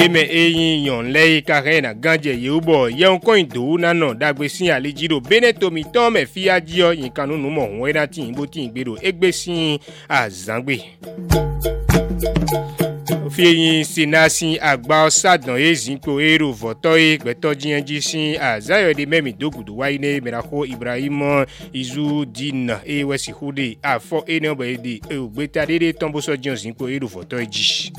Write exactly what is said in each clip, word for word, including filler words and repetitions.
Yeme e yon lei karena ganje yubo yon coin do nano dagbesin alijido beneto mitome fia dio yin kanu numo wena timbo timbedo egbesin azangbe. Fieyin sinasin agba sadon e zinko eru votoy gbeto jinjisin azayo de memi dogudu waine merako Ibrahim izu din e wesi hude afo ene be de e gbeta dede tombo so jin zinko eru votoy ji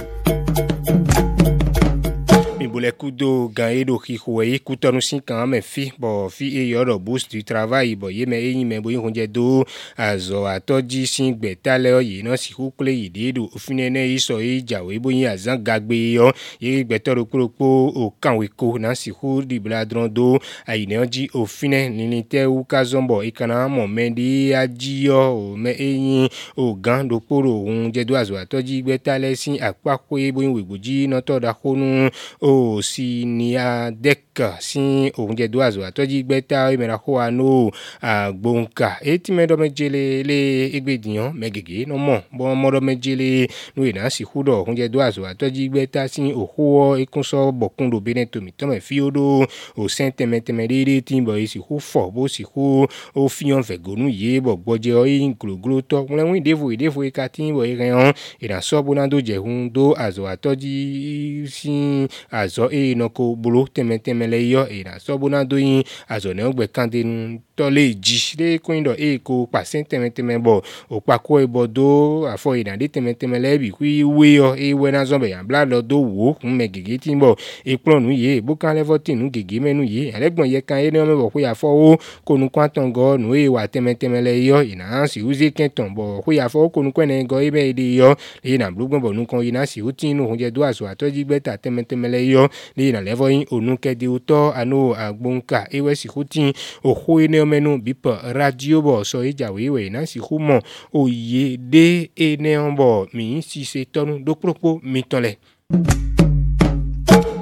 Bole kudo ganedo kikoe kutanu sinka me fi bo fi e yoro boost du travail bo yeme eyin me bo yin konje do azo atoji sin gbetale oyi na si kokle idedo ofinene iso e jawe bo yin azan gagbe yo yin gbetoro kuropo o kanwe ko na si ko di bladron do ayine oji ofine nilite ukazombo ikana mo mendi ajiyo o me eyin o gando poro un je do azo atoji gbetale sin apakoye bo yin wegoji na to da konu o si ni a dek si onge doazo atoji gbeta e mera ko anu agbonka eti medo mejele le egbediyan megege no mo bo modo mejele nu ina si hudo onge doazo atoji gbeta si oho ikunso bokun do beneto mi to me fiodo o sentiment merere timbo isi ho fo bo si ho o fiyan vegonu ye bo gboje o ingloglo to won le won devo devo e katin bo e ran ina so bonando je hun do azo atoji si azo so e noko bulu teme teme le yo e na so bonando yin azo ne ogbe kande nu to le ji le koindo e ko patient teme teme bo o pako e bodo afo ina de teme teme le bi ku we yo e we na zombe ya bla lo do wo megege tin bo e plonu ye bo kan le votin nu gege menu ye elegbon ye kan e ne me bo ku ya fo o konu kwanton go nu e wa teme teme le yo ina si uze kenton bo ku ya fo konu kwene go e be de yo e na blugbon bo nu kon ina si utin nu hunje do aso atoji gbeta teme teme le yo ni na levo yin onu kede uto ano agbonka ewe si hutin oho ene omenu Bip Radio bo so ejawe we na si humo oye de ene ombo mi si se tonu do propo mi tole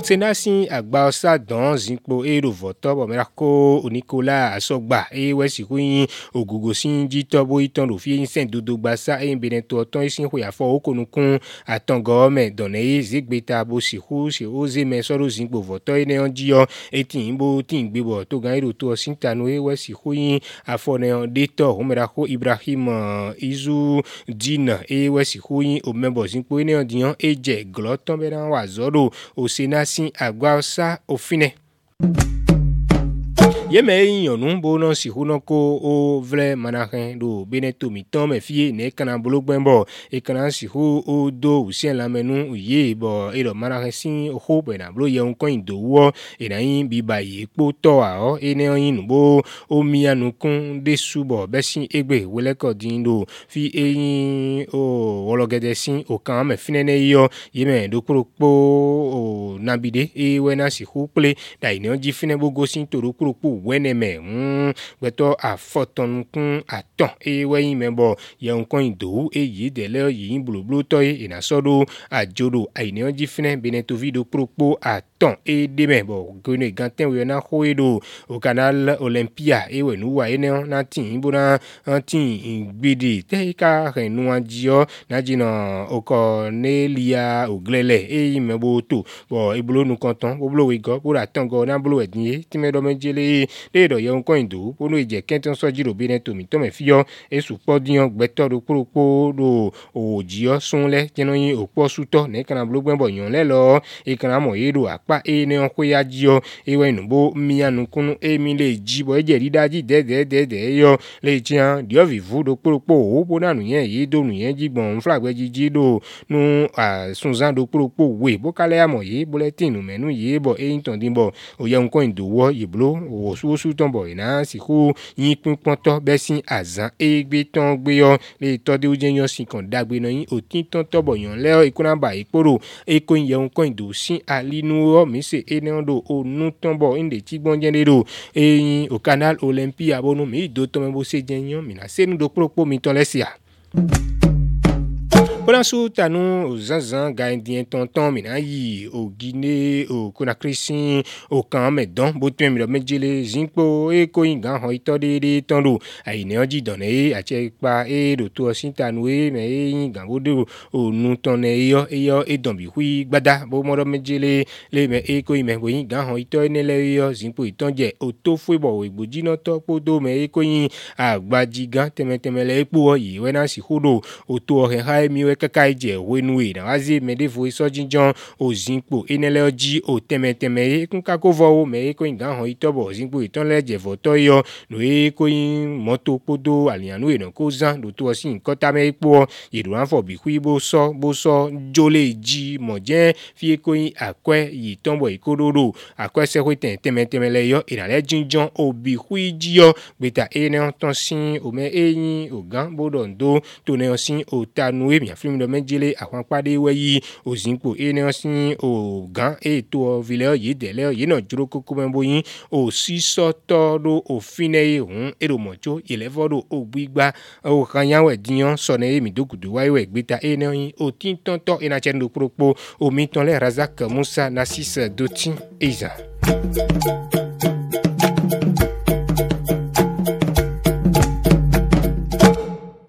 Senasi agba osa don zinkpo e do voto bo merako o Nicola asogba e we si huyin ogogo sinji tobo itan do fie nsen dodo gbasa e beneto oton isin ho ya fo okonukun atango me donne zigbeta bo si hu si oze me soro zinkpo voto e ne onjiyo etin bo tin gbebo to gan ero to sintanu e we si huyin afone on deto o merako Ibrahim izu din e we si huyin o membo zinkpo e ne ondiyan e je gloton be dan wa zoro o senasi Aguasa au finet. Yeme yonu bonon si hunoko o vle manahin do beneto mitome fie ne kana blogbenbo e kana si hu o do usien la menu ye bo e do manahin sin ho bena blo ye on coin do wo e na yin bibaye po to a o e ne yin bo o mianu kun de subo besin egbe weleko dindo fi eyin o ologede sin o kan me finene yo yeme do kuropo o nabide e wena si hu ple dai ne ji finebo go sin toro kuropo weneme mm beto a foton kun aton e weyin membo ye nkan ido e yi dele yi blu blu to e na sodo ajoro aine onji fine beneto video propo aton e de membo gone ganten we na hoedo o canal Olympia e we nu wa ene na tin bona tin igbidi te ka renu anjio na jina o Cornelia oglele e membo to bo e blo nu kanton bo blo we go bo aton go na blo ednie ti me do menjele Ledo yon coin do, pour nous et quentin sojiro beneto mitome fio, et sous podion, beto do propo do, o gio son le, tenoy au posuto, ne canam blogbenbo yon lelo, et canamo edo a pa e neon koya gio, et wenbo mianukun e mile jibo e jeridaji de de de de yo, le tien, dio vivu do propo, ou bonan yen yedo nyen jibon flagwe jido, nou a sonzan do propo, we, bokale amoye, boletin ou menu yebo e intondimbo, o yon coin do wo, yeblo, o osuo sutombo ina siku yikun ponto besin azan egbe ton gbe yo le to de oje yan sin kan dagbe na yin otin ton tobo yan le ikuna ba iporo eko yin un kan do sin alinu o mi se enando onu tombo inde ti gbonje dedo eyin o canal olympia bonu mi do to mbo se jenyan mi na se nu do propo mi ton lesia Bonansou tanou aux zanzan gaindien tonton minayi au Guinée au Conakry sin au Cameroun botu mi medjele zinpo e ko ingan ho itode de tondo aine onji donne achepa e do to sin tanou e me ingan bodu o nu tonne yo yo e donbi hui gbada bo mo medjele le me e ko me bo ingan ho itode ne le yo zinpo itonje o to fue bo egboji no to podo me e ko yin agbajigan temeteme le epo yi we na si hodo o to re ha mi Kakaïdje, Wenoué, Nazi, Medevoué, Sojinjan, Ozinpo, Eneleoji, O Temetemé, Kunkakovo, Mekoingan, Hoitobo, Zinpo, Tonledje, Votoyo, Noé, Koin, Moto, Podo, Alianoué, Nkozan, Doutosin, Kotamepo, Yeduanfo, Bihuibo, So, Boso, Jolé, Ji, Modien, Fiekoin, Akwe, Yitombo, Kodoro, Akwe, Sewetin, Temetemeleyo, Enalejinjan, O Bihuijio, Beta Enan, Tonsin, Ome Eyin, Ogan, Bodondo, Toneosin, O Tanoué, bien film de Medjele à Juan Pade Weyi aux Zinpo et Nancy au Gan et tout Villeur y délai y non Juro Kokumboyi au Sisotoro au Finei on et au Mocho et les Voro au Bigba au Kanyawe Dion sonné Midoku Duwaiwe Beta et Nancy au Tintonto et Nachendo Propo au Miton les Razak Moussa Nassis Dotin Isa.